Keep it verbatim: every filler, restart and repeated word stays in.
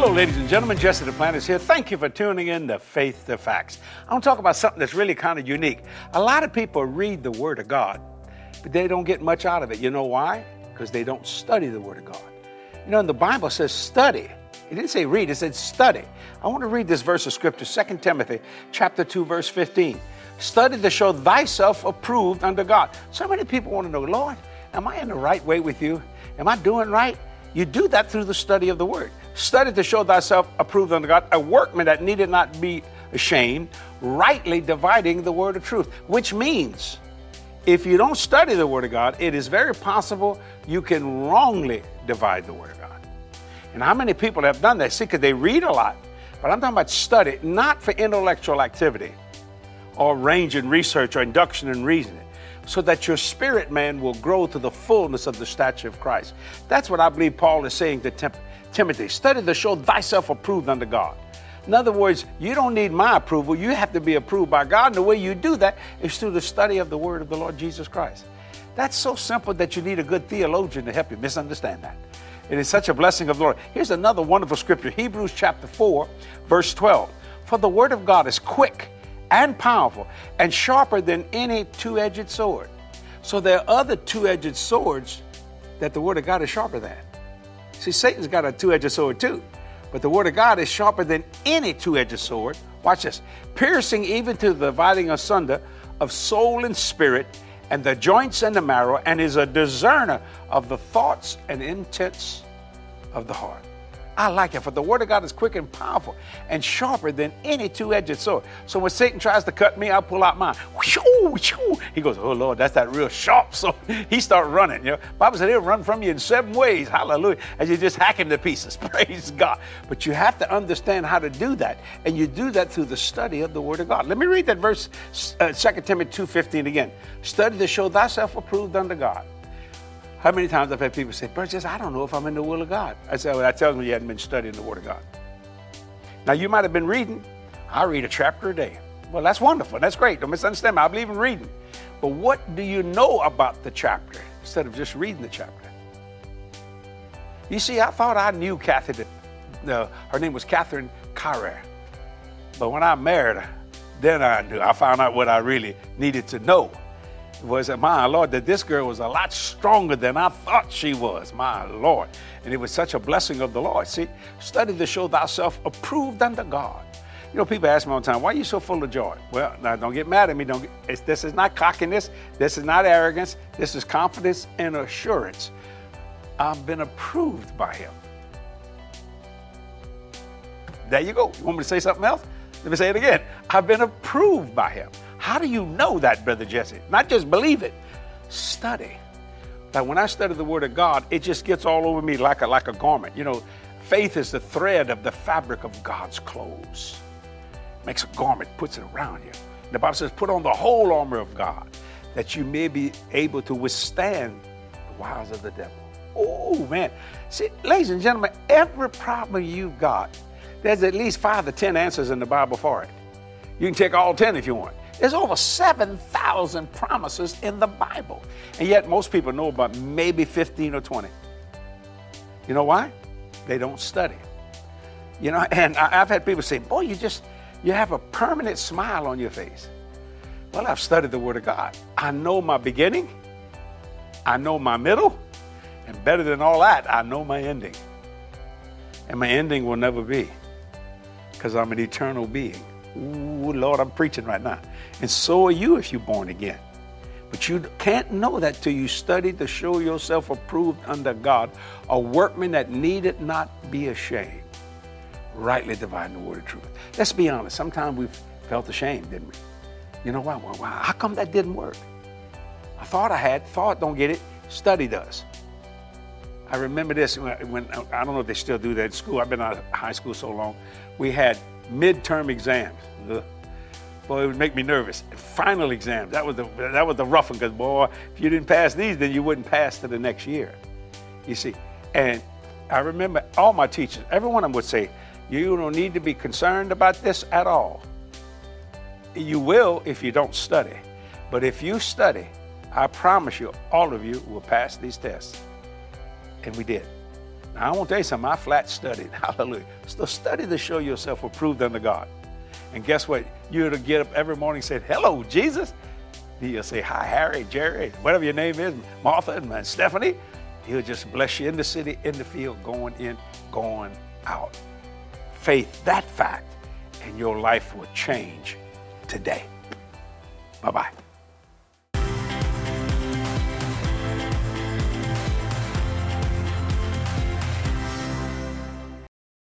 Hello, ladies and gentlemen. Jesse Duplantis here. Thank you for tuning in to Faith the Facts. I want to talk about something that's really kind of unique. A lot of people read the Word of God, but they don't get much out of it. You know why? Because they don't study the Word of God. You know, and the Bible says study. It didn't say read, it said study. I want to read this verse of Scripture, Second Timothy chapter two, verse fifteen. Study to show thyself approved unto God. So many people want to know, Lord, am I in the right way with you? Am I doing right? You do that through the study of the Word. Study to show thyself approved unto God, a workman that needed not be ashamed, rightly dividing the word of truth, which means if you don't study the Word of God, it is very possible you can wrongly divide the Word of God. And how many people have done that? See, because they read a lot. But I'm talking about study, not for intellectual activity or range in research or induction in reasoning, so that your spirit man will grow to the fullness of the stature of Christ. That's what I believe Paul is saying to Tim- Timothy. Study to show thyself approved unto God. In other words, you don't need my approval. You have to be approved by God. And the way you do that is through the study of the Word of the Lord Jesus Christ. That's so simple that you need a good theologian to help you misunderstand that. It is such a blessing of the Lord. Here's another wonderful scripture, Hebrews chapter four, verse twelve. For the Word of God is quick and powerful and sharper than any two-edged sword. So there are other two-edged swords that the Word of God is sharper than. See, Satan's got a two-edged sword too, but the Word of God is sharper than any two-edged sword. Watch this. Piercing even to the dividing asunder of soul and spirit and the joints and the marrow, and is a discerner of the thoughts and intents of the heart. I like it, for the Word of God is quick and powerful and sharper than any two-edged sword. So when Satan tries to cut me, I pull out mine. He goes, oh, Lord, that's that real sharp sword. He start running. You know, Bible said he'll run from you in seven ways. Hallelujah. And you just hack him to pieces. Praise God. But you have to understand how to do that. And you do that through the study of the Word of God. Let me read that verse, uh, Second Timothy two fifteen again. Study to show thyself approved unto God. How many times I've had people say, Burgess, I don't know if I'm in the will of God. I said, well, that tells me you hadn't been studying the Word of God. Now, you might have been reading. I read a chapter a day. Well, that's wonderful. That's great. Don't misunderstand me. I believe in reading. But what do you know about the chapter instead of just reading the chapter? You see, I thought I knew Kathy. Uh, her name was Katherine Carrer. But when I married her, then I knew. I found out what I really needed to know. Was, my Lord, that this girl was a lot stronger than I thought she was, my Lord. And it was such a blessing of the Lord. See, study to show thyself approved unto God. You know, people ask me all the time, why are you so full of joy? Well, now don't get mad at me. Don't. Get, it's, this is not cockiness. This is not arrogance. This is confidence and assurance. I've been approved by Him. There you go. You want me to say something else? Let me say it again. I've been approved by Him. How do you know that, Brother Jesse? Not just believe it, study. But when I study the Word of God, it just gets all over me like a, like a garment. You know, faith is the thread of the fabric of God's clothes. Makes a garment, puts it around you. The Bible says, put on the whole armor of God, that you may be able to withstand the wiles of the devil. Oh, man. See, ladies and gentlemen, every problem you've got, there's at least five to ten answers in the Bible for it. You can take all ten if you want. There's over seven thousand promises in the Bible. And yet most people know about maybe fifteen or twenty. You know why? They don't study. You know, and I've had people say, boy, you just, you have a permanent smile on your face. Well, I've studied the Word of God. I know my beginning. I know my middle. And better than all that, I know my ending. And my ending will never be, because I'm an eternal being. Ooh, Lord, I'm preaching right now. And so are you if you're born again. But you can't know that till you study to show yourself approved unto God, a workman that needed not be ashamed, rightly dividing the word of truth. Let's be honest. Sometimes we felt ashamed, didn't we? You know why? Why, why? How come that didn't work? I thought I had. Thought don't get it. Study does. I remember this when, I don't know if they still do that in school. I've been out of high school so long. We had midterm exams. Ugh. Boy, it would make me nervous. Final exams. That was the that was the rough one, because boy, if you didn't pass these, then you wouldn't pass to the next year. You see, and I remember all my teachers, every one of them would say, "You don't need to be concerned about this at all. You will if you don't study, but if you study, I promise you, all of you will pass these tests." And we did. Now, I want to tell you something. I flat studied. Hallelujah. So study to show yourself approved unto God. And guess what? You're to get up every morning and say, hello, Jesus. He'll say, hi, Harry, Jerry, whatever your name is, Martha and Stephanie. He'll just bless you in the city, in the field, going in, going out. Faith that fact, and your life will change today. Bye-bye.